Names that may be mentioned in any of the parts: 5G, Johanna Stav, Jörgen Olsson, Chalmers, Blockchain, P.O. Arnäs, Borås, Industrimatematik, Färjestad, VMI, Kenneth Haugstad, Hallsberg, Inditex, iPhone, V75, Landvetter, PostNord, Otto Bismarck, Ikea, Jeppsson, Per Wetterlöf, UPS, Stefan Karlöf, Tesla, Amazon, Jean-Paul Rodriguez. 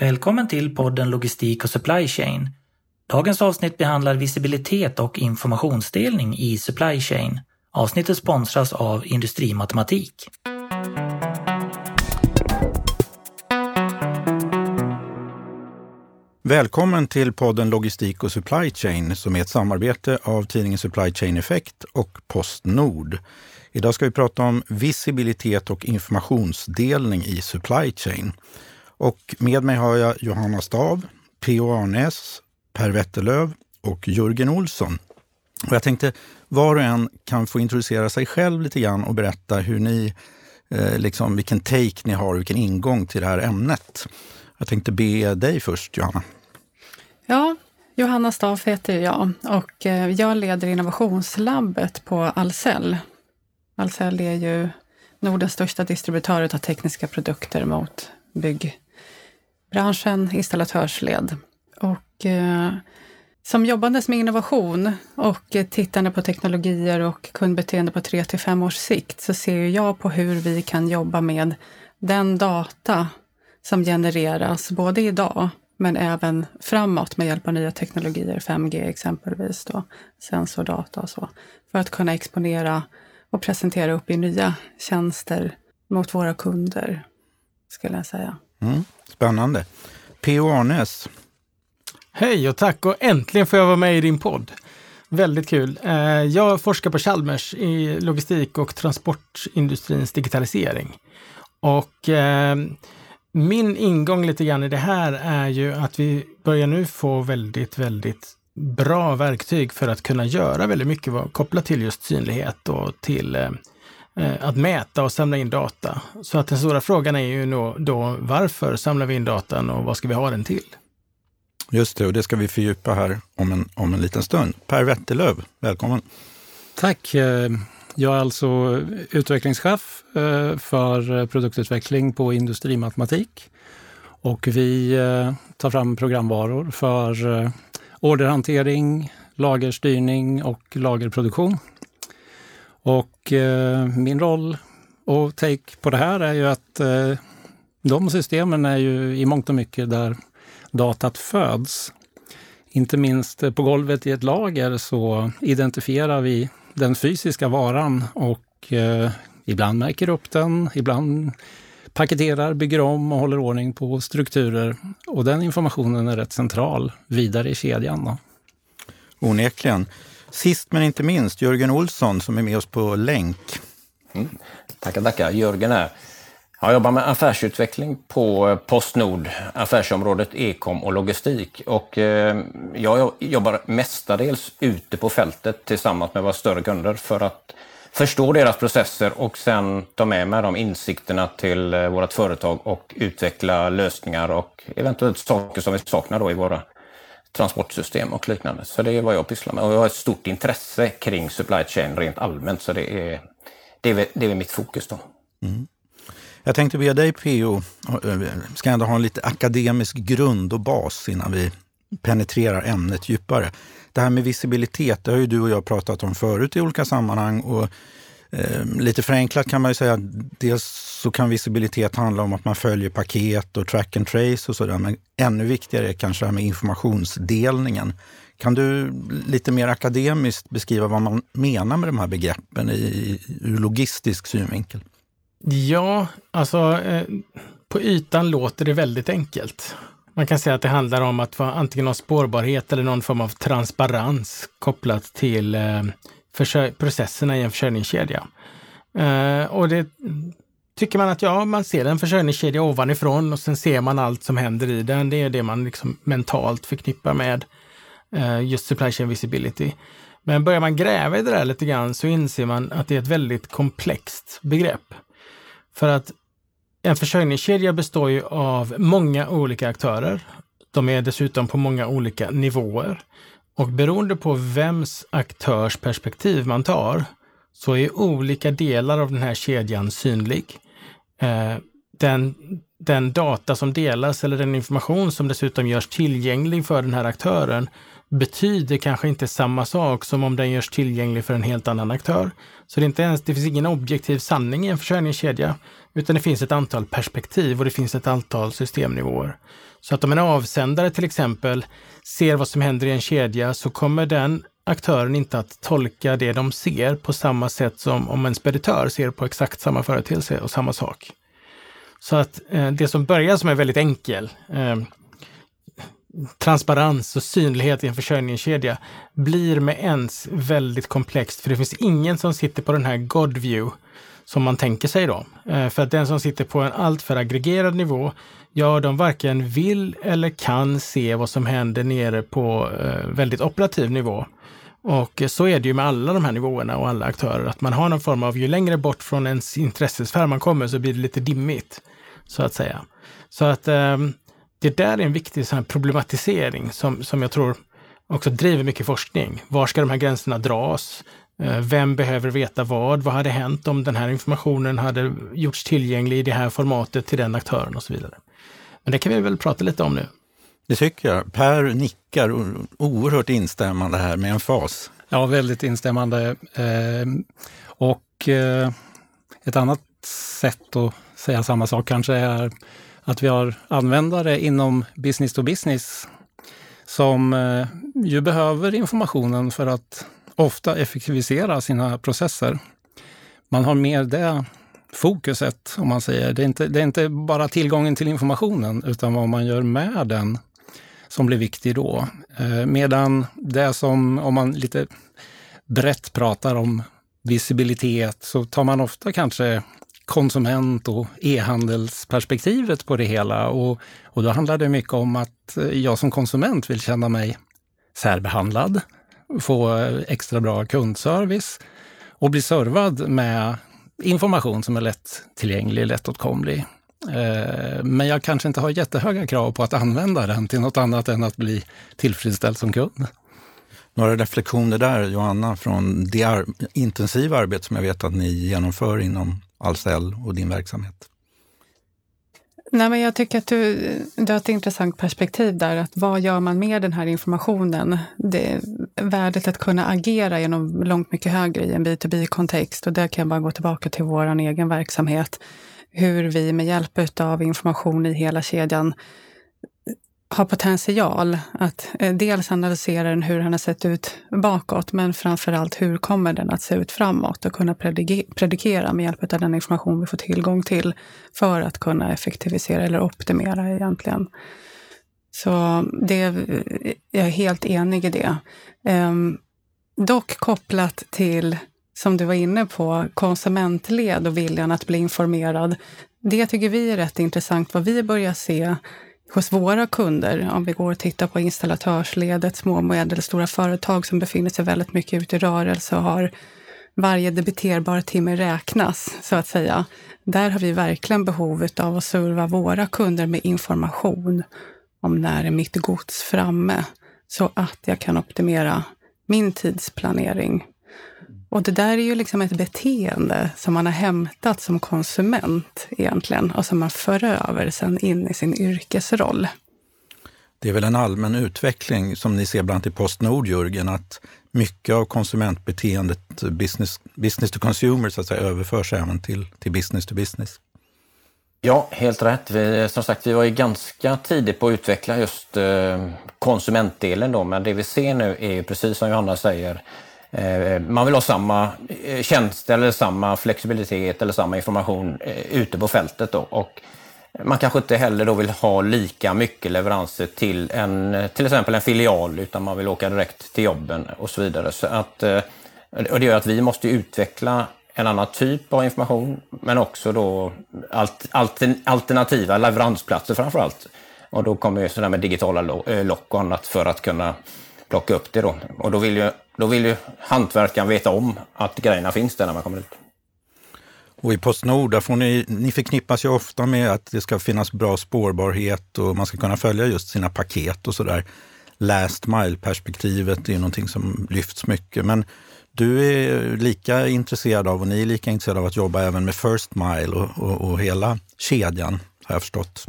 Välkommen till podden Logistik och Supply Chain. Dagens avsnitt behandlar visibilitet och informationsdelning i Supply Chain. Avsnittet sponsras av Industrimatematik. Välkommen till podden Logistik och Supply Chain som är ett samarbete av tidningen Supply Chain Effect och PostNord. Idag ska vi prata om visibilitet och informationsdelning i Supply Chain. Och med mig har jag Johanna Stav, P.O. Arnäs, Per Wetterlöf och Jörgen Olsson. Och jag tänkte var och en kan få introducera sig själv lite grann och berätta hur ni, vilken take ni har, vilken ingång till det här ämnet. Jag tänkte be dig först, Johanna. Ja, Johanna Stav heter jag och jag leder innovationslabbet på Ahlsell. Ahlsell är ju Nordens största distributör av tekniska produkter mot byggbranschen, installatörsled. Och som jobbandes med innovation och tittande på teknologier och kundbeteende på 3-5 års sikt så ser jag på hur vi kan jobba med den data som genereras både idag men även framåt med hjälp av nya teknologier, 5G exempelvis då, sensordata och så, för att kunna exponera och presentera upp i nya tjänster mot våra kunder, skulle jag säga. Mm, spännande. P.O. Arnäs. Hej och tack, och äntligen får jag vara med i din podd. Väldigt kul. Jag forskar på Chalmers i logistik och transportindustrins digitalisering. Och min ingång lite grann i det här är ju att vi börjar nu få väldigt, väldigt bra verktyg för att kunna göra väldigt mycket kopplat till just synlighet och till att mäta och samla in data. Så att den stora frågan är ju då varför samlar vi in datan och vad ska vi ha den till? Just det, och det ska vi fördjupa här om en liten stund. Per Wetterlöf, välkommen. Tack. Jag är alltså utvecklingschef för produktutveckling på Industrimatematik och vi tar fram programvaror för orderhantering, lagerstyrning och lagerproduktion. Och min roll och take på det här är ju att de systemen är ju i mångt och mycket där datat föds. Inte minst på golvet i ett lager så identifierar vi den fysiska varan och ibland märker upp den, ibland paketerar, bygger om och håller ordning på strukturer. Och den informationen är rätt central vidare i kedjan då. Onekligen. Sist men inte minst, Jörgen Olsson som är med oss på länk. Mm. Tackar. Jörgen här. Jag jobbar med affärsutveckling på PostNord, affärsområdet Ekom och logistik. Och jag jobbar mestadels ute på fältet tillsammans med våra större kunder för att förstå deras processer och sen ta med mig de insikterna till vårt företag och utveckla lösningar och eventuellt saker som vi saknar då i våra transportsystem och liknande. Så det är vad jag pysslar med. Och jag har ett stort intresse kring supply chain rent allmänt, så det är mitt fokus då. Mm. Jag tänkte be dig, P.O., ska ändå ha en lite akademisk grund och bas innan vi penetrerar ämnet djupare. Det här med visibilitet, det har ju du och jag pratat om förut i olika sammanhang, och lite förenklat kan man ju säga att dels så kan visibilitet handla om att man följer paket och track and trace och sådär, men ännu viktigare är kanske det här med informationsdelningen. Kan du lite mer akademiskt beskriva vad man menar med de här begreppen ur logistisk synvinkel? Ja, alltså på ytan låter det väldigt enkelt. Man kan säga att det handlar om att antingen ha spårbarhet eller någon form av transparens kopplat till processerna i en försörjningskedja. Och det tycker man att man ser en försörjningskedja ovanifrån och sen ser man allt som händer i den. Det är det man liksom mentalt förknippar med just supply chain visibility. Men börjar man gräva i det där lite grann så inser man att det är ett väldigt komplext begrepp. För att en försörjningskedja består ju av många olika aktörer. De är dessutom på många olika nivåer. Och beroende på vems aktörsperspektiv man tar så är olika delar av den här kedjan synlig. Den data som delas eller den information som dessutom görs tillgänglig för den här aktören betyder kanske inte samma sak som om den görs tillgänglig för en helt annan aktör. Så det är inte ens, det finns ingen objektiv sanning i en försörjningskedja, utan det finns ett antal perspektiv och det finns ett antal systemnivåer. Så att om en avsändare till exempel ser vad som händer i en kedja, så kommer den aktören inte att tolka det de ser på samma sätt som om en speditör ser på exakt samma företeelse och samma sak. Så att det som börjar som är väldigt enkel, transparens och synlighet i en försörjningskedja, blir med ens väldigt komplext, för det finns ingen som sitter på den här God view som man tänker sig då. För att den som sitter på en alltför aggregerad nivå, ja, de varken vill eller kan se vad som händer nere på väldigt operativ nivå. Och så är det ju med alla de här nivåerna och alla aktörer, att man har någon form av, ju längre bort från ens intressesfär man kommer så blir det lite dimmigt, så att säga. Så att det där är en viktig sån här problematisering som jag tror också driver mycket forskning. Var ska de här gränserna dras? Vem behöver veta vad? Vad hade hänt om den här informationen hade gjorts tillgänglig i det här formatet till den aktören och så vidare? Men det kan vi väl prata lite om nu. Det tycker jag. Per nickar oerhört instämmande här med en fas. Ja, väldigt instämmande. Och ett annat sätt att säga samma sak kanske är att vi har användare inom business to business som ju behöver informationen för att ofta effektivisera sina processer. Man har mer det fokuset, om man säger. Det är inte bara tillgången till informationen, utan vad man gör med den som blir viktig då. Medan det som, om man lite brett pratar om visibilitet, så tar man ofta kanske konsument- och e-handelsperspektivet på det hela. Och då handlar det mycket om att jag som konsument vill känna mig särbehandlad, få extra bra kundservice och bli servad med information som är lätt tillgänglig, lättåtkomlig. Men jag kanske inte har jättehöga krav på att använda den till något annat än att bli tillfredsställd som kund. Några reflektioner där, Johanna, från det intensiva arbete som jag vet att ni genomför inom Ahlsell och din verksamhet? Nej, men jag tycker att du har ett intressant perspektiv där, att vad gör man med den här informationen? Det värdet att kunna agera genom långt mycket högre i en B2B-kontext, och där kan jag bara gå tillbaka till vår egen verksamhet. Hur vi med hjälp av information i hela kedjan har potential att dels analysera den, hur den har sett ut bakåt, men framförallt hur kommer den att se ut framåt, och kunna predikera med hjälp av den information vi får tillgång till för att kunna effektivisera eller optimera egentligen. Så jag är helt enig i det. Dock kopplat till, som du var inne på, konsumentled och viljan att bli informerad. Det tycker vi är rätt intressant, vad vi börjar se hos våra kunder, om vi går och tittar på installatörsledet, små och medelstora företag som befinner sig väldigt mycket ute i rörelse och har varje debiterbar timme räknas, så att säga. Där har vi verkligen behovet av att serva våra kunder med information om när är mitt gods framme, så att jag kan optimera min tidsplanering. Och det där är ju liksom ett beteende som man har hämtat som konsument egentligen, och som man för över sen in i sin yrkesroll. Det är väl en allmän utveckling som ni ser bland i PostNord, Jörgen, att mycket av konsumentbeteendet, business to consumer så att säga, överförs även till business to business. Ja, helt rätt. Som sagt, vi var ju ganska tidigt på att utveckla just konsumentdelen då, men det vi ser nu är ju precis som Johanna säger. Man vill ha samma tjänst eller samma flexibilitet eller samma information ute på fältet då. Och man kanske inte heller då vill ha lika mycket leveranser till exempel en filial, utan man vill åka direkt till jobben och så vidare. Så att, och det gör att vi måste utveckla en annan typ av information, men också då alternativa leveransplatser framförallt. Och då kommer ju sådär med digitala lock och annat för att kunna plocka upp det då. Och då vill ju hantverkaren veta om att grejerna finns där när man kommer ut. Och i PostNord, där får ni förknippas ju ofta med att det ska finnas bra spårbarhet och man ska kunna följa just sina paket och sådär. Last mile-perspektivet är ju någonting som lyfts mycket. Men du är lika intresserad av, och ni är lika intresserade av, att jobba även med first mile och hela kedjan, har jag förstått.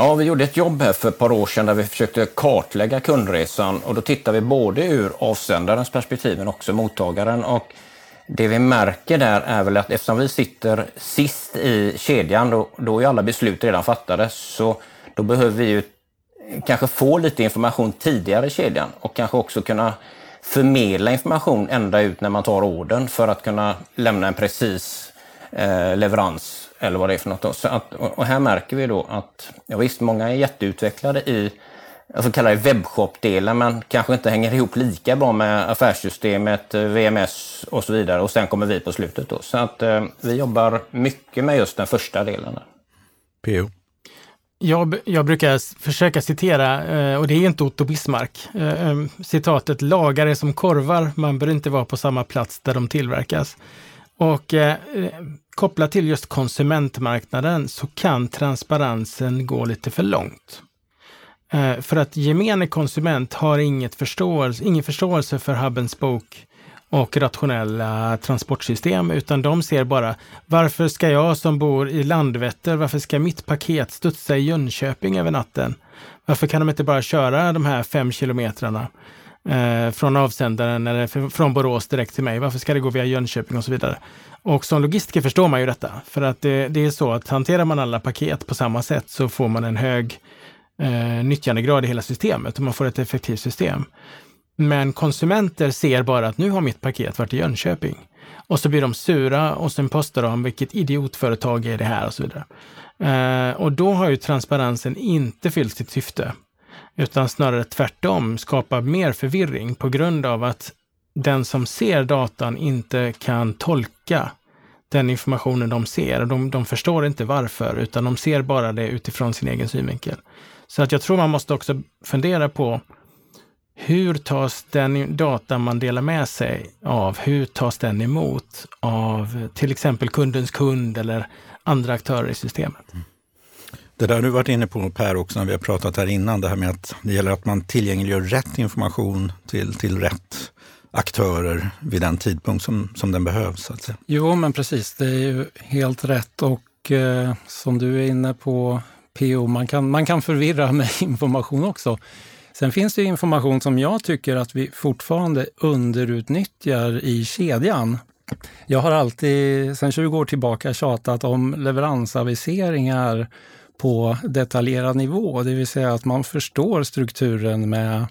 Ja, vi gjorde ett jobb här för ett par år sedan där vi försökte kartlägga kundresan, och då tittar vi både ur avsändarens perspektiv men också mottagaren, och det vi märker där är väl att eftersom vi sitter sist i kedjan, då är alla beslut redan fattade, så då behöver vi ju kanske få lite information tidigare i kedjan och kanske också kunna förmedla information ända ut när man tar ordern för att kunna lämna en precis leverans eller vad det är för något då. Så att, och här märker vi då att visst, många är jätteutvecklade i så kallade webbshop-delen, men kanske inte hänger ihop lika bra med affärssystemet, VMS och så vidare, och sen kommer vi på slutet då. Så att vi jobbar mycket med just den första delen där. P.O. Jag brukar försöka citera, och det är inte Otto Bismarck, citatet "lagare som korvar, man bör inte vara på samma plats där de tillverkas". Och kopplat till just konsumentmarknaden så kan transparensen gå lite för långt. För att gemene konsument har ingen förståelse för hub and spoke och rationella transportsystem, utan de ser bara, varför ska jag som bor i Landvetter, varför ska mitt paket studsa i Jönköping över natten? Varför kan de inte bara köra de här 5 kilometrarna från avsändaren eller från Borås direkt till mig? Varför ska det gå via Jönköping och så vidare? Och som logistiker förstår man ju detta, för att det är så att hanterar man alla paket på samma sätt så får man en hög nyttjandegrad i hela systemet och man får ett effektivt system. Men konsumenter ser bara att nu har mitt paket varit i Jönköping. Och så blir de sura och sen postar de vilket idiotföretag är det här och så vidare. Och då har ju transparensen inte fyllt sitt syfte, utan snarare tvärtom skapar mer förvirring på grund av att den som ser datan inte kan tolka den informationen de ser. De förstår inte varför, utan de ser bara det utifrån sin egen synvinkel. Så att jag tror man måste också fundera på hur tas den data man delar med sig av, hur tas den emot av till exempel kundens kund eller andra aktörer i systemet? Mm. Det där har du varit inne på, Per, också när vi har pratat här innan, det här med att det gäller att man tillgängliggör rätt information till rätt aktörer vid den tidpunkt som den behövs. Alltså. Jo, men precis, det är ju helt rätt, och som du är inne på, PO, man kan förvirra med information också. Sen finns det information som jag tycker att vi fortfarande underutnyttjar i kedjan. Jag har alltid, sedan 20 år tillbaka, tjatat om leveransaviseringar på detaljerad nivå. Det vill säga att man förstår strukturen med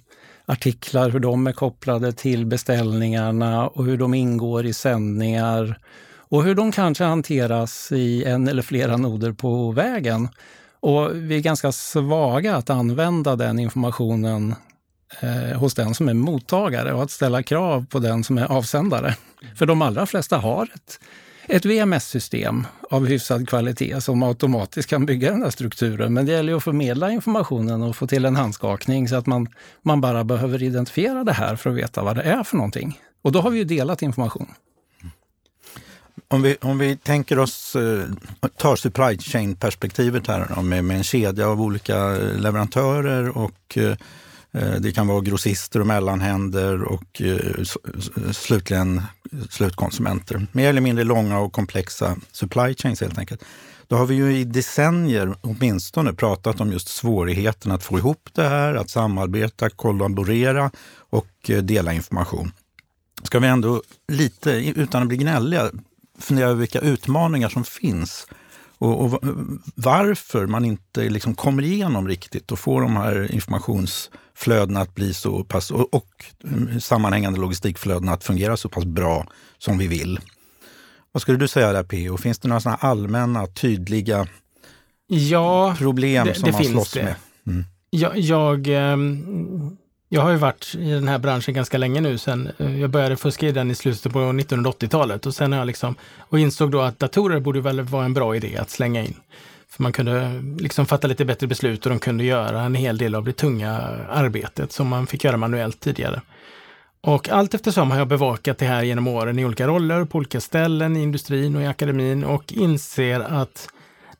artiklar, hur de är kopplade till beställningarna och hur de ingår i sändningar och hur de kanske hanteras i en eller flera noder på vägen. Och vi är ganska svaga att använda den informationen hos den som är mottagare och att ställa krav på den som är avsändare. För de allra flesta har ett VMS-system av hyfsad kvalitet som automatiskt kan bygga den här strukturen. Men det gäller ju att förmedla informationen och få till en handskakning så att man bara behöver identifiera det här för att veta vad det är för någonting. Och då har vi ju delat information. Om vi tänker oss, tar supply chain-perspektivet här med en kedja av olika leverantörer, och det kan vara grossister och mellanhänder och slutligen slutkonsumenter. Mer eller mindre långa och komplexa supply chains helt enkelt. Då har vi ju i decennier åtminstone pratat om just svårigheten att få ihop det här, att samarbeta, kollaborera och dela information. Ska vi ändå lite, utan att bli gnälliga, fundera över vilka utmaningar som finns och varför man inte liksom kommer igenom riktigt och får de här informationsflödena att bli så pass, och sammanhängande logistikflödena att fungera så pass bra som vi vill. Vad skulle du säga där, P.O.? Finns det några sådana allmänna, tydliga problem som man slåss med? Mm. Jag har ju varit i den här branschen ganska länge nu, sen jag började fuska i den i slutet på 1980-talet, och sen har jag och insåg då att datorer borde väl vara en bra idé att slänga in. För man kunde fatta lite bättre beslut och de kunde göra en hel del av det tunga arbetet som man fick göra manuellt tidigare. Och allt eftersom har jag bevakat det här genom åren i olika roller, på olika ställen, i industrin och i akademin, och inser att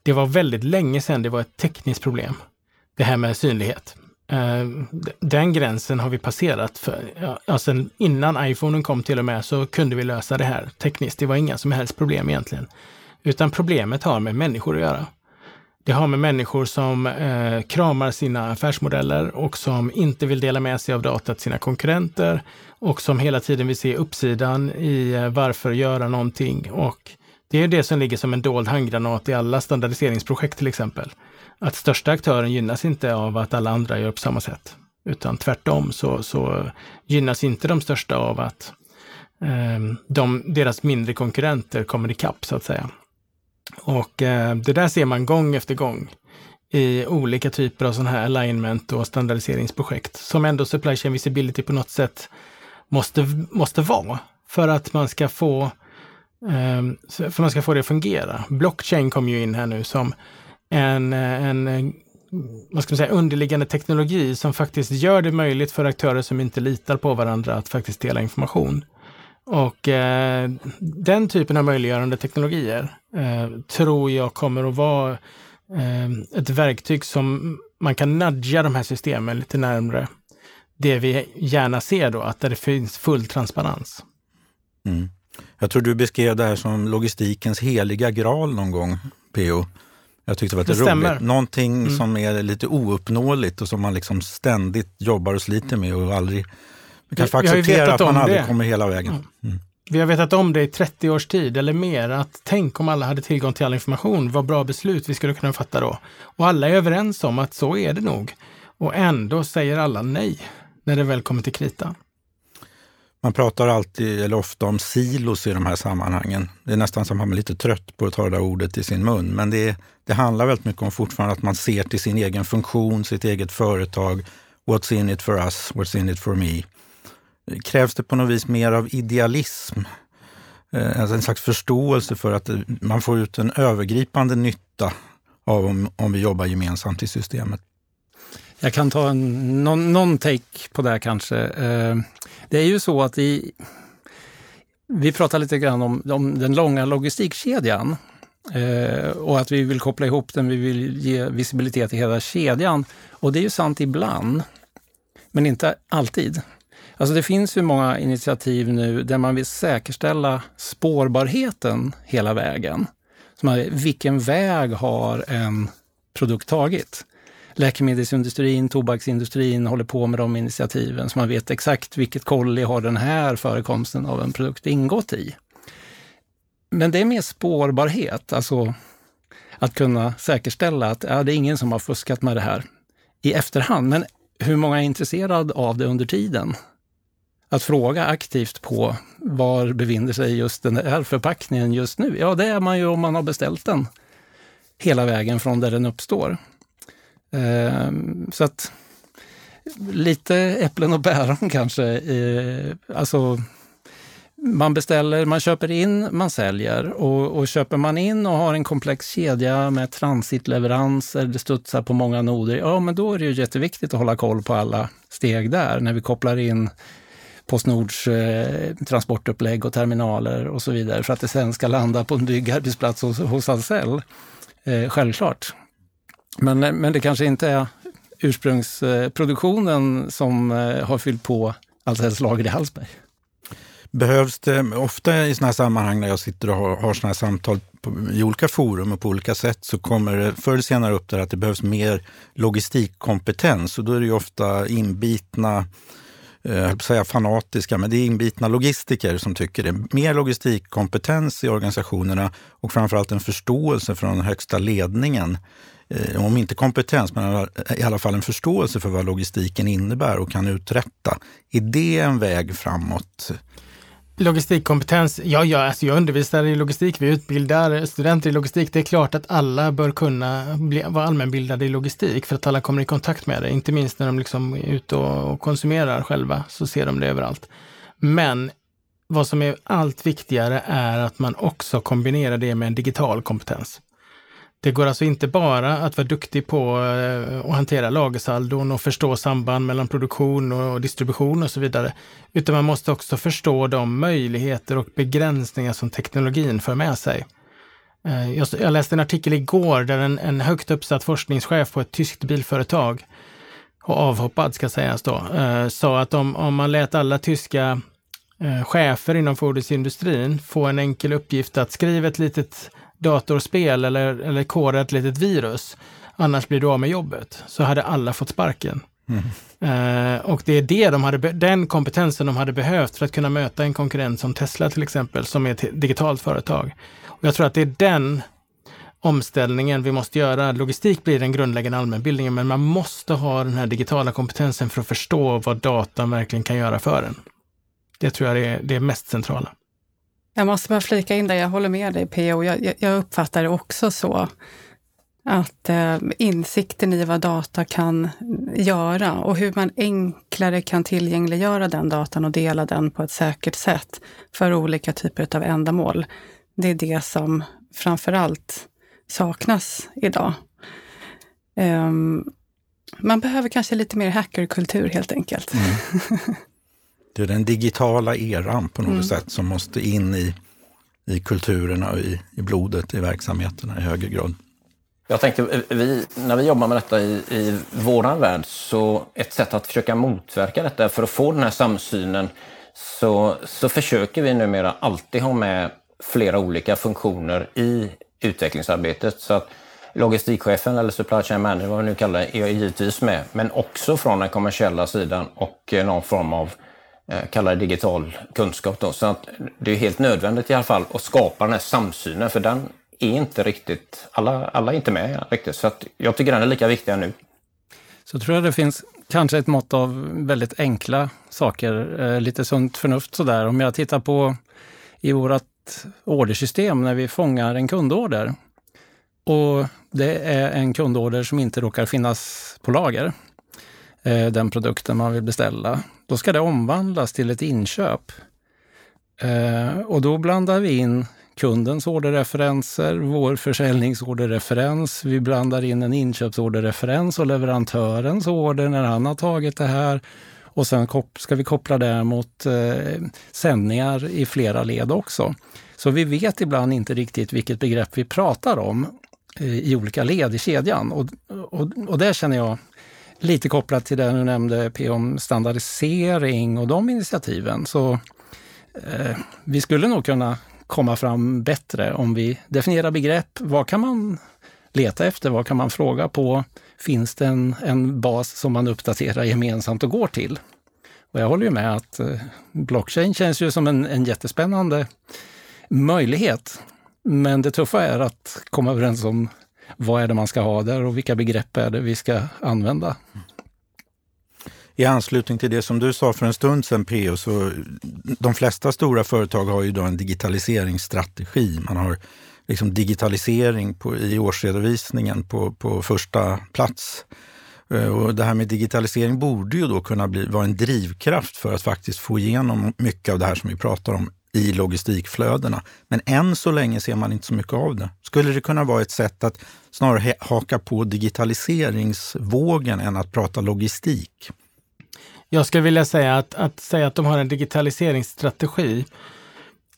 det var väldigt länge sedan det var ett tekniskt problem, det här med synlighet. Den gränsen har vi passerat för, alltså innan iPhonen kom till och med så kunde vi lösa det här tekniskt, det var inga som helst problem egentligen, utan problemet har med människor att göra. Det har med människor som kramar sina affärsmodeller och som inte vill dela med sig av data till sina konkurrenter och som hela tiden vill se uppsidan i varför göra någonting. Och det är det som ligger som en dold handgranat i alla standardiseringsprojekt till exempel. Att största aktören gynnas inte av att alla andra gör på samma sätt. Utan tvärtom så gynnas inte de största av att deras mindre konkurrenter kommer i kapp så att säga. Och det där ser man gång efter gång i olika typer av sådana här alignment och standardiseringsprojekt som ändå supply chain visibility på något sätt måste vara för att man ska få det att fungera. Blockchain kom ju in här nu som en vad ska man säga, underliggande teknologi som faktiskt gör det möjligt för aktörer som inte litar på varandra att faktiskt dela information. Och den typen av möjliggörande teknologier tror jag kommer att vara ett verktyg som man kan nudga de här systemen lite närmare. Det vi gärna ser då, att det finns full transparens. Mm. Jag tror du beskrev det här som logistikens heliga graal någon gång, P.O. Jag tyckte det var lite roligt. Någonting som är lite ouppnåeligt och som man liksom ständigt jobbar och sliter med och aldrig... Man kan faktiskt acceptera att man aldrig kommer hela vägen. Mm. Vi har vetat om det i 30 års tid eller mer. Att tänk om alla hade tillgång till all information. Vad bra beslut vi skulle kunna fatta då. Och alla är överens om att så är det nog. Och ändå säger alla nej när det väl kommer till kritan. Man pratar alltid eller ofta om silos i de här sammanhangen. Det är nästan som att man är lite trött på att ta det där ordet i sin mun. Men det handlar väldigt mycket om fortfarande att man ser till sin egen funktion, sitt eget företag. What's in it for us? What's in it for me? Krävs det på något vis mer av idealism? Alltså en slags förståelse för att man får ut en övergripande nytta av om vi jobbar gemensamt i systemet. Jag kan ta någon take på det här kanske. Det är ju så att vi pratar lite grann om den långa logistikkedjan och att vi vill koppla ihop den, vi vill ge visibilitet i hela kedjan. Och det är ju sant ibland, men inte alltid. Alltså det finns ju många initiativ nu där man vill säkerställa spårbarheten hela vägen. Vilken väg har en produkt tagit? Läkemedelsindustrin, tobaksindustrin håller på med de initiativen så man vet exakt vilket kolli har den här förekomsten av en produkt ingått i. Men det är mer spårbarhet, alltså att kunna säkerställa att det är ingen som har fuskat med det här i efterhand. Men hur många är intresserad av det under tiden? Att fråga aktivt på var befinner sig just den här förpackningen just nu. Ja, det är man ju om man har beställt den hela vägen från där den uppstår. Så att lite äpplen och päron kanske. Alltså man beställer, man köper in, man säljer. Och köper man in och har en komplex kedja med transitleveranser, det studsar på många noder. Ja, men då är det ju jätteviktigt att hålla koll på alla steg där när vi kopplar in PostNords transportupplägg och terminaler och så vidare för att det sen ska landa på en byggarbetsplats hos Ahlsell. Självklart. Men det kanske inte är ursprungsproduktionen som har fyllt på Ahlsells lager i Hallsberg. Behövs det ofta i såna här sammanhang när jag sitter och har såna här samtal i olika forum och på olika sätt så kommer det förr eller senare upp där att det behövs mer logistikkompetens och då är det ju ofta inbitna fanatiska, men det är inbitna logistiker som tycker det. Mer logistikkompetens i organisationerna och framförallt en förståelse från den högsta ledningen. Om inte kompetens, men i alla fall en förståelse för vad logistiken innebär och kan uträtta. Är det en väg framåt? Logistikkompetens, jag undervisar i logistik, vi utbildar studenter i logistik. Det är klart att alla bör kunna vara allmänbildade i logistik för att alla kommer i kontakt med det. Inte minst när de liksom är ute och konsumerar själva så ser de det överallt. Men vad som är allt viktigare är att man också kombinerar det med en digital kompetens. Det går alltså inte bara att vara duktig på att hantera lagersaldon och förstå samband mellan produktion och distribution och så vidare. Utan man måste också förstå de möjligheter och begränsningar som teknologin för med sig. Jag läste en artikel igår där en högt uppsatt forskningschef på ett tyskt bilföretag, och avhoppad ska sägas då, sa att om man lät alla tyska chefer inom fordonsindustrin få en enkel uppgift att skriva ett litet datorspel eller koda ett litet virus, annars blir du av med jobbet, så hade alla fått sparken. Mm. Och det är det de hade den kompetensen de hade behövt för att kunna möta en konkurrent som Tesla till exempel, som är ett digitalt företag. Och jag tror att det är den omställningen vi måste göra. Logistik blir den grundläggande allmänbildningen, men man måste ha den här digitala kompetensen för att förstå vad datan verkligen kan göra för en. Det tror jag är det mest centrala. Jag måste bara flika in där, jag håller med dig P.O. Jag uppfattar det också så att insikten i vad data kan göra och hur man enklare kan tillgängliggöra den datan och dela den på ett säkert sätt för olika typer av ändamål. Det är det som framförallt saknas idag. Man behöver kanske lite mer hackerkultur helt enkelt. Mm. Det är den digitala eran på något sätt som måste in i kulturerna och i blodet, i verksamheterna i högre grad. Jag tänker, när vi jobbar med detta i våran värld, så ett sätt att försöka motverka detta för att få den här samsynen, så försöker vi numera alltid ha med flera olika funktioner i utvecklingsarbetet. Så att logistikchefen eller supply chain manager, vad vi nu kallar det, är givetvis med, men också från den kommersiella sidan och någon form av kallar det digital kunskap då. Så att det är helt nödvändigt i alla fall att skapa den här samsynen, för den är inte riktigt, alla är inte med riktigt, så att jag tycker den är lika viktig nu. Så tror jag det finns kanske ett mått av väldigt enkla saker, lite sunt förnuft sådär. Om jag tittar på i vårat ordersystem när vi fångar en kundorder och det är en kundorder som inte råkar finnas på lager, den produkten man vill beställa, då ska det omvandlas till ett inköp. Och då blandar vi in kundens orderreferenser, vår försäljningsorderreferens, vi blandar in en inköpsorderreferens och leverantörens order när han har tagit det här, och sen ska vi koppla det mot sändningar i flera led också. Så vi vet ibland inte riktigt vilket begrepp vi pratar om i olika led i kedjan, och där känner jag lite kopplat till det du nämnde P om standardisering och de initiativen, så vi skulle nog kunna komma fram bättre om vi definierar begrepp. Vad kan man leta efter? Vad kan man fråga på? Finns det en bas som man uppdaterar gemensamt och går till? Och jag håller ju med att blockchain känns ju som en jättespännande möjlighet. Men det tuffa är att komma överens om vad är det man ska ha där och vilka begrepp är det vi ska använda. I anslutning till det som du sa för en stund sedan P.O., så de flesta stora företag har ju då en digitaliseringsstrategi. Man har liksom digitalisering i årsredovisningen på första plats. Och det här med digitalisering borde ju då kunna vara en drivkraft för att faktiskt få igenom mycket av det här som vi pratar om i logistikflödena. Men än så länge ser man inte så mycket av det. Skulle det kunna vara ett sätt att snarare haka på digitaliseringsvågen än att prata logistik? Jag skulle vilja säga att säga att de har en digitaliseringsstrategi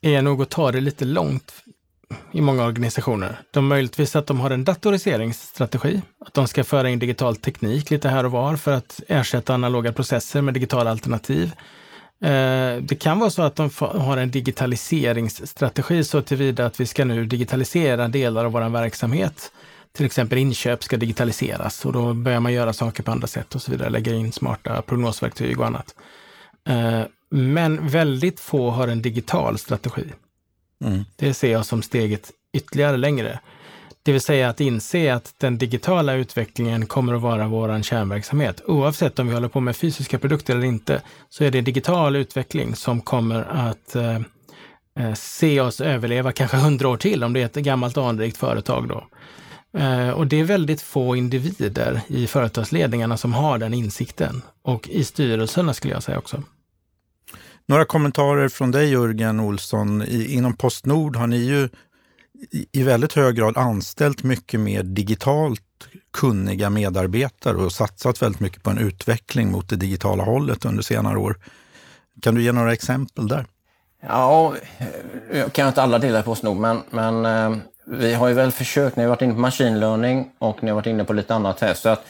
är nog att ta det lite långt i många organisationer. De möjligtvis att de har en datoriseringsstrategi, att de ska föra in digital teknik lite här och var för att ersätta analoga processer med digitala alternativ. Det kan vara så att de har en digitaliseringsstrategi så tillvida att vi ska nu digitalisera delar av vår verksamhet. Till exempel inköp ska digitaliseras och då börjar man göra saker på andra sätt och så vidare. Lägga in smarta prognosverktyg och annat. Men väldigt få har en digital strategi. Mm. Det ser jag som steget ytterligare längre. Det vill säga att inse att den digitala utvecklingen kommer att vara vår kärnverksamhet. Oavsett om vi håller på med fysiska produkter eller inte, så är det digital utveckling som kommer att se oss överleva kanske 100 år till om det är ett gammalt anrikt företag då. Och det är väldigt få individer i företagsledningarna som har den insikten, och i styrelserna skulle jag säga också. Några kommentarer från dig Jörgen Olsson. Inom PostNord har ni ju i väldigt hög grad anställt mycket mer digitalt kunniga medarbetare och satsat väldigt mycket på en utveckling mot det digitala hållet under senare år. Kan du ge några exempel där? Ja, jag kan inte alla delar på PostNord, men vi har ju väl försökt, ni har varit inne på machine learning och ni har varit inne på lite annat här, så att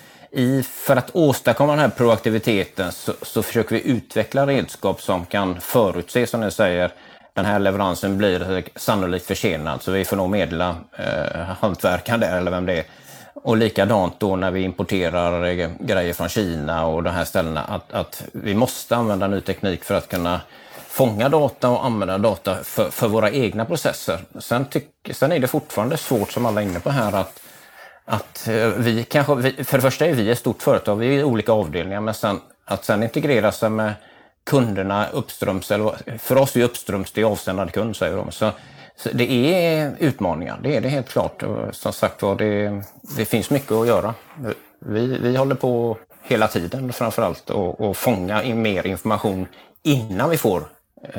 för att åstadkomma den här proaktiviteten så försöker vi utveckla redskap som kan förutse, som ni säger, den här leveransen blir sannolikt försenad, så vi får nog meddela hantverkaren där eller vem det är. Och likadant då när vi importerar grejer från Kina och de här ställena, att vi måste använda ny teknik för att kunna fånga data och använda data för våra egna processer. Sen är det fortfarande svårt, som alla är inne på här, att vi kanske, för det första är vi ett stort företag, vi är i olika avdelningar, men sen integrera sig med kunderna uppströms, eller för oss är uppströms det är avsändad kund, säger de. Så det är utmaningar, det är det helt klart. Som sagt var, det finns mycket att göra. Vi håller på hela tiden framförallt och fånga in mer information innan vi får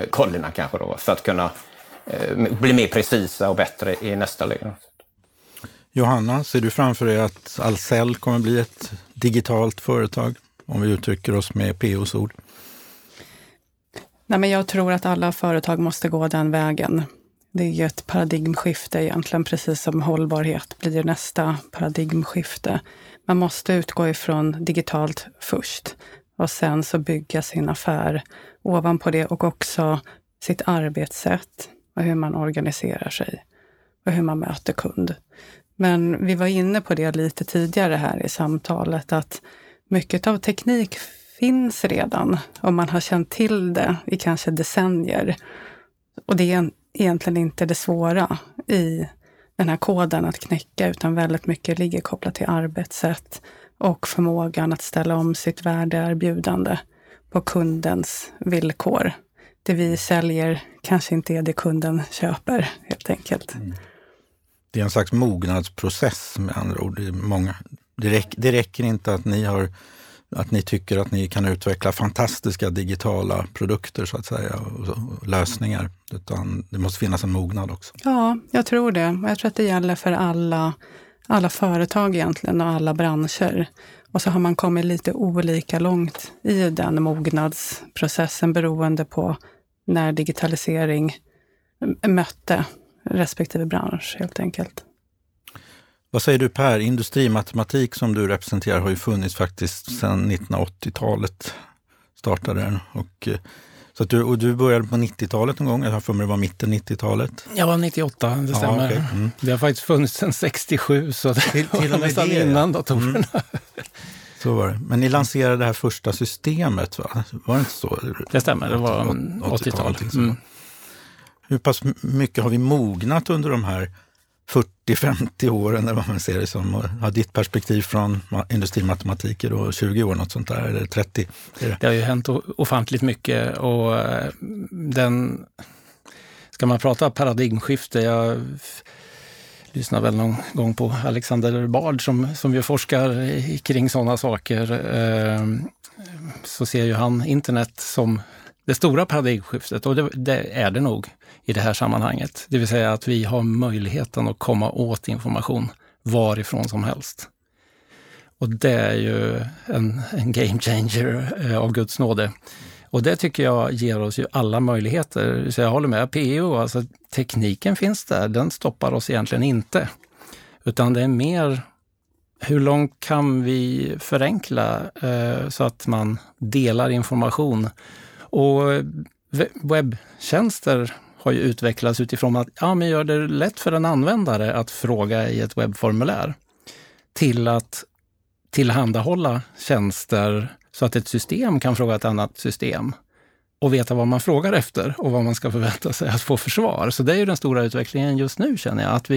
kollerna kanske då, för att kunna bli mer precisa och bättre i nästa läge. Johanna, ser du framför dig att Ahlsell kommer bli ett digitalt företag, om vi uttrycker oss med P.O.s ord? Nej, men jag tror att alla företag måste gå den vägen. Det är ett paradigmskifte egentligen, precis som hållbarhet blir nästa paradigmskifte. Man måste utgå ifrån digitalt först och sen så bygga sin affär ovanpå det, och också sitt arbetssätt och hur man organiserar sig och hur man möter kund. Men vi var inne på det lite tidigare här i samtalet, att mycket av teknik finns redan och man har känt till det i kanske decennier. Och det är egentligen inte det svåra i den här koden att knäcka, utan väldigt mycket ligger kopplat till arbetssätt och förmågan att ställa om sitt värdeerbjudande på kundens villkor. Det vi säljer kanske inte är det kunden köper, helt enkelt. Mm. Det är en slags mognadsprocess, med andra ord. Det räcker inte att ni tycker att ni kan utveckla fantastiska digitala produkter, så att säga, och lösningar, utan det måste finnas en mognad också. Ja, jag tror det. Jag tror att det gäller för alla företag egentligen och alla branscher. Och så har man kommit lite olika långt i den mognadsprocessen beroende på när digitalisering mötte respektive bransch, helt enkelt. Vad säger du, Per? Industrimatematik som du representerar har ju funnits faktiskt sedan 1980-talet startade den. Och du började på 90-talet någon gång, jag har för mig det var mitten 90-talet. Jag var 98, det stämmer. Okay. Mm. Det har faktiskt funnits sedan 67, så till och med nästan innan datorerna. Mm. Så var det. Men ni lanserade det här första systemet, va? Var det inte så? Det stämmer, det var 80-talet. Mm. Hur pass mycket har vi mognat under de här 40-50 åren, eller vad man ser det som? Har ditt perspektiv från industrimatematiker då, 20 år, något sånt där, eller 30? Det har ju hänt ofantligt mycket, och ska man prata paradigmskifte, jag lyssnar väl någon gång på Alexander Bard som ju forskar kring sådana saker, så ser ju han internet som det stora paradigmskiftet, och det är det nog i det här sammanhanget. Det vill säga att vi har möjligheten att komma åt information varifrån som helst. Och det är ju en game changer av Guds nåde. Och det tycker jag ger oss ju alla möjligheter. Så jag håller med PO, alltså tekniken finns där, den stoppar oss egentligen inte. Utan det är mer, hur långt kan vi förenkla så att man delar information. Och webbtjänster har ju utvecklats utifrån att man gör det lätt för en användare att fråga i ett webbformulär, till att tillhandahålla tjänster så att ett system kan fråga ett annat system och veta vad man frågar efter och vad man ska förvänta sig att få för svar. Så det är ju den stora utvecklingen just nu, känner jag, att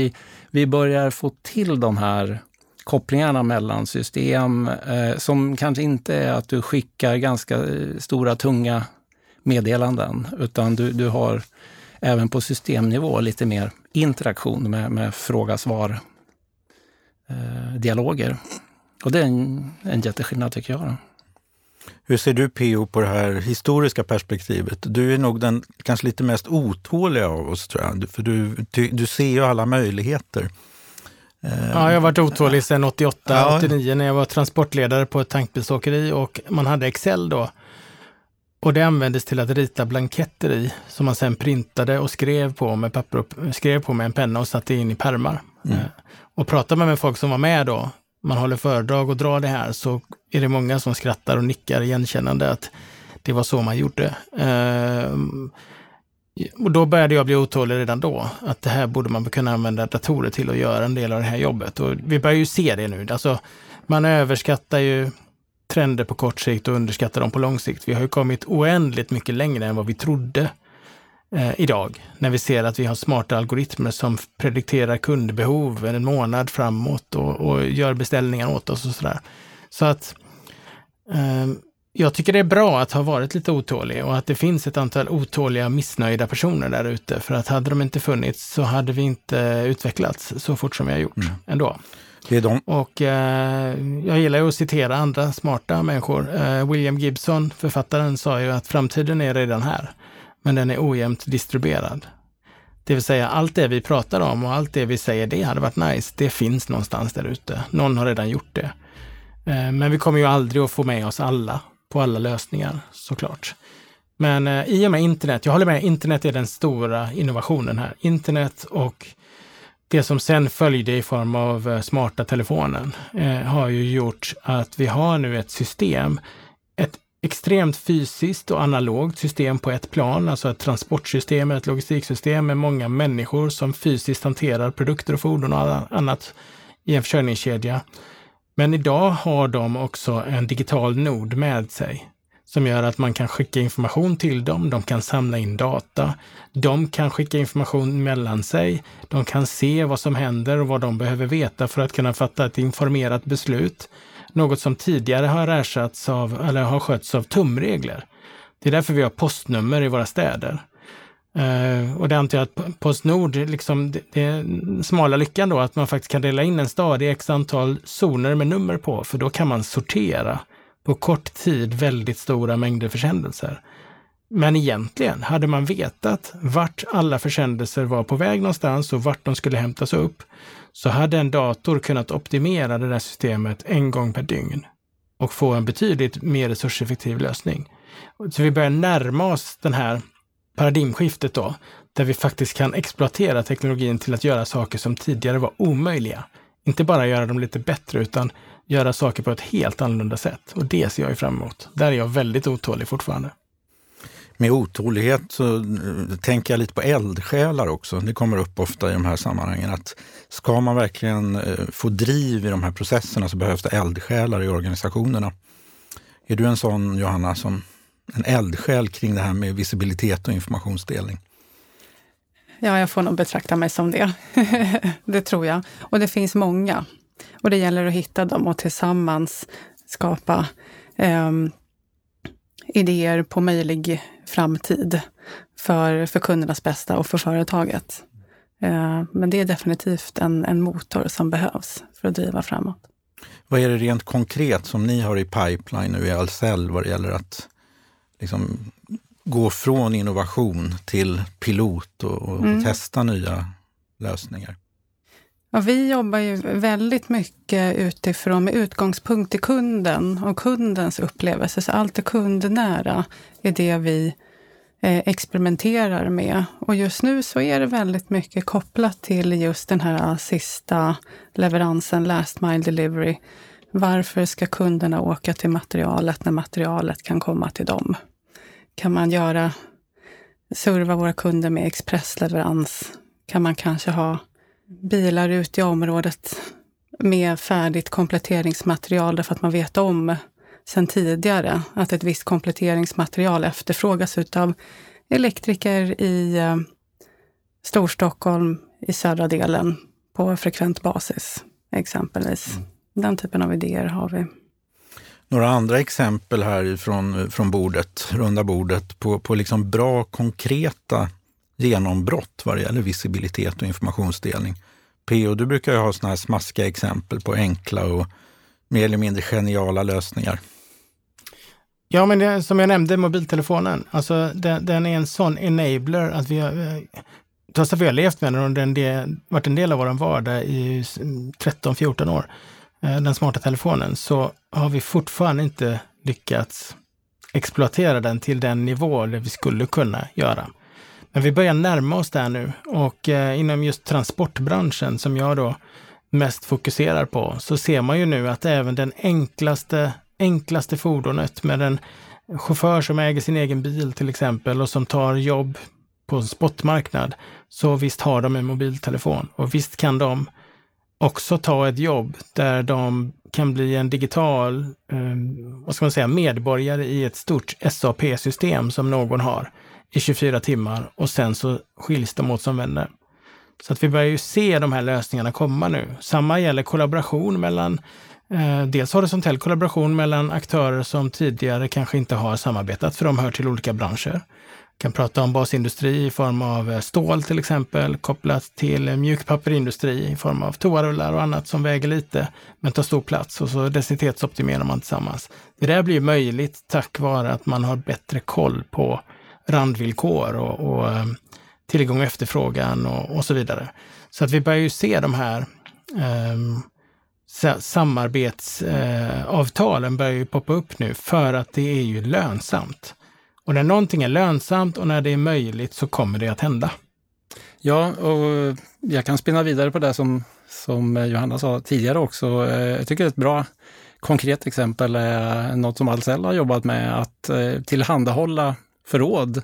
vi börjar få till de här kopplingarna mellan system, som kanske inte är att du skickar ganska stora, tunga meddelanden, utan du har även på systemnivå lite mer interaktion med fråga-svar-dialoger. Och det är en jätteskillnad, tycker jag. Då. Hur ser du, P.O., på det här historiska perspektivet? Du är nog den kanske lite mest otåliga av oss, tror jag, för du ser ju alla möjligheter. Ja, jag har varit otålig sedan 88-89 när jag var transportledare på ett tankbilsåkeri, och man hade Excel då. Och det användes till att rita blanketter i, som man sen printade och skrev på med papper, skrev på med en penna och satte in i pärmar. Mm. Och pratade med folk som var med då man håller föredrag och drar det här, så är det många som skrattar och nickar igenkännande att det var så man gjorde. Och då började jag bli otålig redan då, att det här borde man kunna använda datorer till att göra en del av det här jobbet. Och vi börjar ju se det nu. Alltså, man överskattar ju trender på kort sikt och underskattar dem på lång sikt. Vi har ju kommit oändligt mycket längre än vad vi trodde idag. När vi ser att vi har smarta algoritmer som predikterar kundbehov en månad framåt och gör beställningar åt oss och sådär. Så att... jag tycker det är bra att ha varit lite otålig och att det finns ett antal otåliga missnöjda personer där ute, för att hade de inte funnits så hade vi inte utvecklats så fort som vi har gjort ändå. Det är de. Och jag gillar ju att citera andra smarta människor. William Gibson, författaren, sa ju att framtiden är redan här, men den är ojämnt distribuerad. Det vill säga, allt det vi pratar om och allt det vi säger, det hade varit nice, det finns någonstans där ute. Någon har redan gjort det. Men vi kommer ju aldrig att få med oss alla på alla lösningar, såklart. Men i och med internet, jag håller med, internet är den stora innovationen här. Internet och det som sen följde i form av smarta telefonen har ju gjort att vi har nu ett system, ett extremt fysiskt och analogt system på ett plan, alltså ett transportsystem, ett logistiksystem med många människor som fysiskt hanterar produkter och fordon och annat i en försörjningskedja. Men idag har de också en digital nod med sig som gör att man kan skicka information till dem, de kan samla in data, de kan skicka information mellan sig, de kan se vad som händer och vad de behöver veta för att kunna fatta ett informerat beslut. Något som tidigare har ersatts av, eller har skötts av, tumregler. Det är därför vi har postnummer i våra städer. Och det antar jag att PostNord, liksom, det är smala lyckan då, att man faktiskt kan dela in en stad i x antal zoner med nummer på, för då kan man sortera på kort tid väldigt stora mängder försändelser. Men egentligen, hade man vetat vart alla försändelser var på väg någonstans och vart de skulle hämtas upp, så hade en dator kunnat optimera det där systemet en gång per dygn och få en betydligt mer resurseffektiv lösning. Så vi börjar närma oss den här paradigmskiftet då, där vi faktiskt kan exploatera teknologin till att göra saker som tidigare var omöjliga. Inte bara göra dem lite bättre, utan göra saker på ett helt annorlunda sätt. Och det ser jag ju fram emot. Där är jag väldigt otålig fortfarande. Med otålighet så tänker jag lite på eldsjälar också. Det kommer upp ofta i de här sammanhangen, att ska man verkligen få driv i de här processerna så behövs det eldsjälar i organisationerna. Är du en sån, Johanna, som... en eldsjäl kring det här med visibilitet och informationsdelning? Ja, jag får nog betrakta mig som det. Det tror jag. Och det finns många. Och det gäller att hitta dem och tillsammans skapa idéer på möjlig framtid för kundernas bästa och för företaget. Men det är definitivt en motor som behövs för att driva framåt. Vad är det rent konkret som ni har i pipeline nu i Ahlsell vad det gäller att liksom gå från innovation till pilot och testa nya lösningar? Ja, vi jobbar ju väldigt mycket utifrån med utgångspunkt i kunden och kundens upplevelse. Så allt är kundnära är det vi experimenterar med. Och just nu så är det väldigt mycket kopplat till just den här sista leveransen, last mile delivery. Varför ska kunderna åka till materialet när materialet kan komma till dem? Kan man serva våra kunder med expressleverans? Kan man kanske ha bilar ute i området med färdigt kompletteringsmaterial därför att man vet om sedan tidigare att ett visst kompletteringsmaterial efterfrågas utav elektriker i Storstockholm i södra delen på frekvent basis exempelvis. Den typen av idéer har vi. Några andra exempel här från bordet, runda bordet, på liksom bra konkreta genombrott vad det gäller visibilitet och informationsdelning. P.O., du brukar ju ha såna här smaskiga exempel på enkla och mer eller mindre geniala lösningar. Ja, men det, som jag nämnde, mobiltelefonen. Alltså, den är en sån enabler att vi har... Trots att vi har levt med den och den varit en del av vår vardag i 13-14 år, den smarta telefonen, så har vi fortfarande inte lyckats exploatera den till den nivå där vi skulle kunna göra. Men vi börjar närma oss där nu, och inom just transportbranschen som jag då mest fokuserar på, så ser man ju nu att även den enklaste fordonet med en chaufför som äger sin egen bil till exempel och som tar jobb på en spotmarknad, så visst har de en mobiltelefon och visst kan de också ta ett jobb där de kan bli en digital vad ska man säga, medborgare i ett stort SAP-system som någon har i 24 timmar och sen så skiljs de åt som vänner. Så att vi börjar ju se de här lösningarna komma nu. Samma gäller kollaboration mellan, dels horisontell kollaboration mellan aktörer som tidigare kanske inte har samarbetat för de hör till olika branscher. Vi kan prata om basindustri i form av stål till exempel, kopplat till mjukpapperindustri i form av toarullar och annat som väger lite men tar stor plats, och så densitetsoptimerar man tillsammans. Det där blir möjligt tack vare att man har bättre koll på randvillkor och tillgång och efterfrågan och så vidare. Så att vi börjar ju se de här samarbetsavtalen börjar ju poppa upp nu för att det är ju lönsamt. Och när någonting är lönsamt och när det är möjligt så kommer det att hända. Ja, och jag kan spinna vidare på det som Johanna sa tidigare också. Jag tycker det är ett bra konkret exempel är något som Ahlsell har jobbat med, att tillhandahålla förråd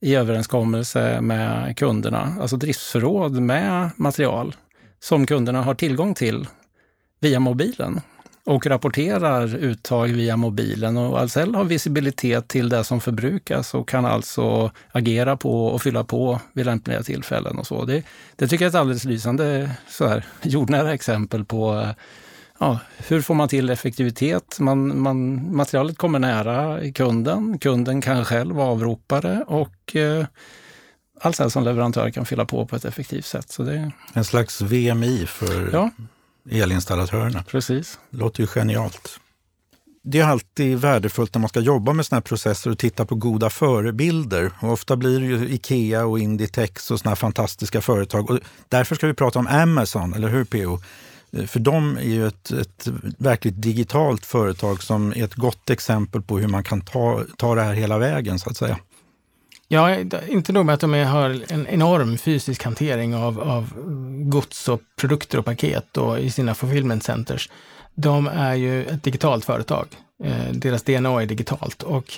i överenskommelse med kunderna. Alltså driftsförråd med material som kunderna har tillgång till via mobilen och rapporterar uttag via mobilen, och Ahlsell har visibilitet till det som förbrukas och kan alltså agera på och fylla på vid lämpliga tillfällen och så. Det tycker jag är ett alldeles lysande så här jordnära exempel på hur får man till effektivitet? Materialet kommer nära kunden. Kunden kan själv avropa det och Ahlsell som leverantör kan fylla på ett effektivt sätt. Så det... En slags VMI för elinstallatörerna. Precis. Låter ju genialt. Det är alltid värdefullt när man ska jobba med såna här processer och titta på goda förebilder. Och ofta blir det ju Ikea och Inditex och såna här fantastiska företag. Och därför ska vi prata om Amazon, eller hur P.O.? För de är ju ett verkligt digitalt företag som är ett gott exempel på hur man kan ta det här hela vägen så att säga. Ja, inte nog med att de har en enorm fysisk hantering av gods och produkter och paket och i sina fulfillment centers. De är ju ett digitalt företag. Deras DNA är digitalt, och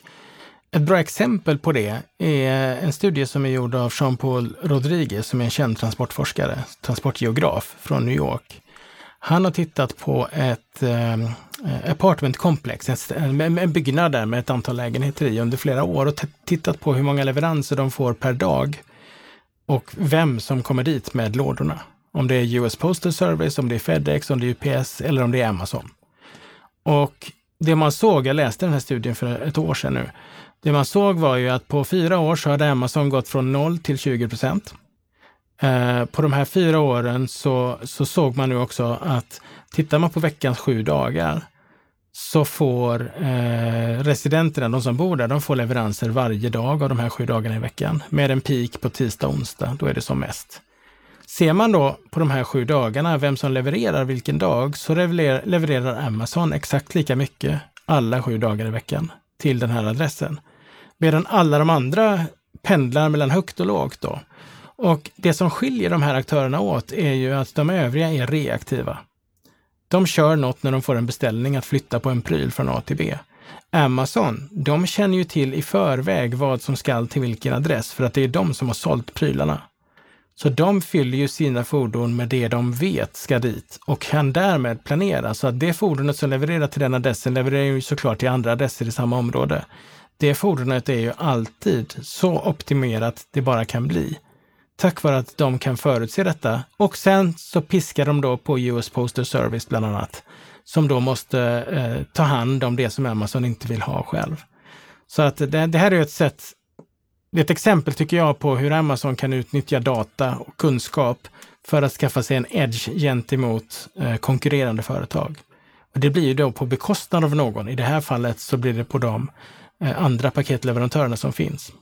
ett bra exempel på det är en studie som är gjord av Jean-Paul Rodriguez som är en känd transportforskare, transportgeograf från New York. Han har tittat på ett apartmentkomplex, en byggnad där med ett antal lägenheter i under flera år, och tittat på hur många leveranser de får per dag och vem som kommer dit med lådorna. Om det är US Postal Service, om det är FedEx, om det är UPS eller om det är Amazon. Och det man såg, jag läste den här studien för ett år sedan nu, det man såg var ju att på 4 år så hade Amazon gått från 0 till 20%. På de här 4 åren så såg man nu också att tittar man på veckans 7 dagar så får residenterna, de som bor där, de får leveranser varje dag av de här 7 dagarna i veckan, med en peak på tisdag och onsdag, då är det som mest. Ser man då på de här 7 dagarna vem som levererar vilken dag, så levererar Amazon exakt lika mycket alla 7 dagar i veckan till den här adressen. Medan alla de andra pendlar mellan högt och lågt då. Och det som skiljer de här aktörerna åt är ju att de övriga är reaktiva. De kör något när de får en beställning att flytta på en pryl från A till B. Amazon, de känner ju till i förväg vad som ska till vilken adress, för att det är de som har sålt prylarna. Så de fyller ju sina fordon med det de vet ska dit och kan därmed planera. Så att det fordonet som levererar till den adressen levererar ju såklart till andra adresser i samma område. Det fordonet är ju alltid så optimerat det bara kan bli, tack vare att de kan förutse detta. Och sen så piskar de då på US Postal Service bland annat, som då måste ta hand om det som Amazon inte vill ha själv. Så att det här är ett sätt, det är ett exempel tycker jag på hur Amazon kan utnyttja data och kunskap för att skaffa sig en edge gentemot konkurrerande företag. Och det blir ju då på bekostnad av någon. I det här fallet så blir det på de andra paketleverantörerna som finns.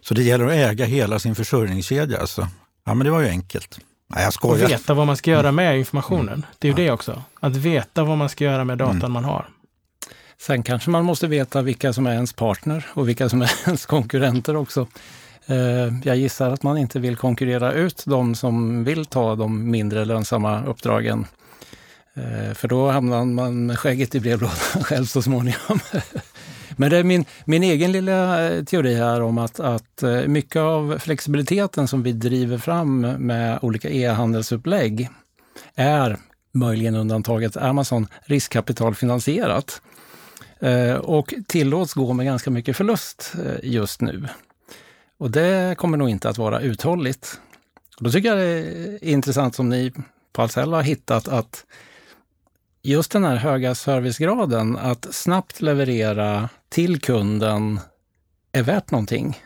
Så det gäller att äga hela sin försörjningskedja alltså. Ja, men det var ju enkelt. Nej, jag skojar. Och veta vad man ska göra med informationen. Det är ju det också. Att veta vad man ska göra med datan man har. Sen kanske man måste veta vilka som är ens partner och vilka som är ens konkurrenter också. Jag gissar att man inte vill konkurrera ut de som vill ta de mindre lönsamma uppdragen. För då hamnar man med skägget i brevlådan själv så småningom. Men det är min egen lilla teori här om att mycket av flexibiliteten som vi driver fram med olika e-handelsupplägg är, möjligen undantaget Amazon, riskkapitalfinansierat. Och tillåts gå med ganska mycket förlust just nu. Och det kommer nog inte att vara uthålligt. Då tycker jag det är intressant som ni på Ahlsell har hittat att just den här höga servicegraden, att snabbt leverera till kunden är värt någonting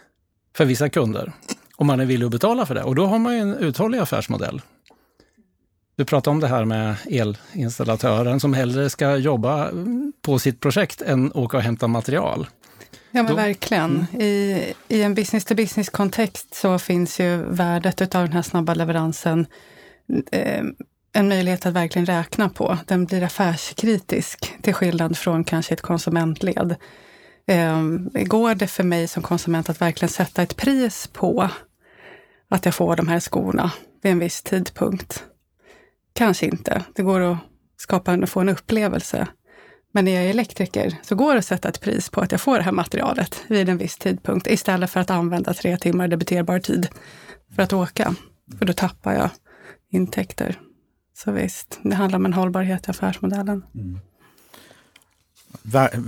för vissa kunder. Om man är villig att betala för det. Och då har man ju en uthållig affärsmodell. Du pratar om det här med elinstallatören som hellre ska jobba på sitt projekt än åka och hämta material. Ja, men verkligen. I en business-to-business-kontext så finns ju värdet utav den här snabba leveransen en möjlighet att verkligen räkna på. Den blir affärskritisk till skillnad från kanske ett konsumentled. Går det för mig som konsument att verkligen sätta ett pris på att jag får de här skorna vid en viss tidpunkt? Kanske inte. Det går att få en upplevelse. Men när jag är elektriker så går det att sätta ett pris på att jag får det här materialet vid en viss tidpunkt istället för att använda 3 timmar debiterbar tid för att åka. För då tappar jag intäkter. Så visst, det handlar om en hållbarhet i affärsmodellen. Mm.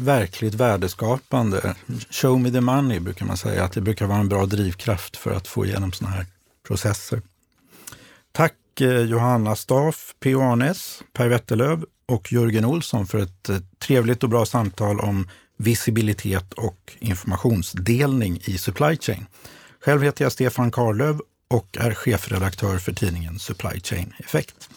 Verkligt värdeskapande. Show me the money brukar man säga. Att det brukar vara en bra drivkraft för att få igenom såna här processer. Tack Johanna Stav, P.O. Arnäs, Per Wetterlöf och Jörgen Olsson för ett trevligt och bra samtal om visibilitet och informationsdelning i supply chain. Själv heter jag Stefan Karlöf och är chefredaktör för tidningen Supply Chain Effect.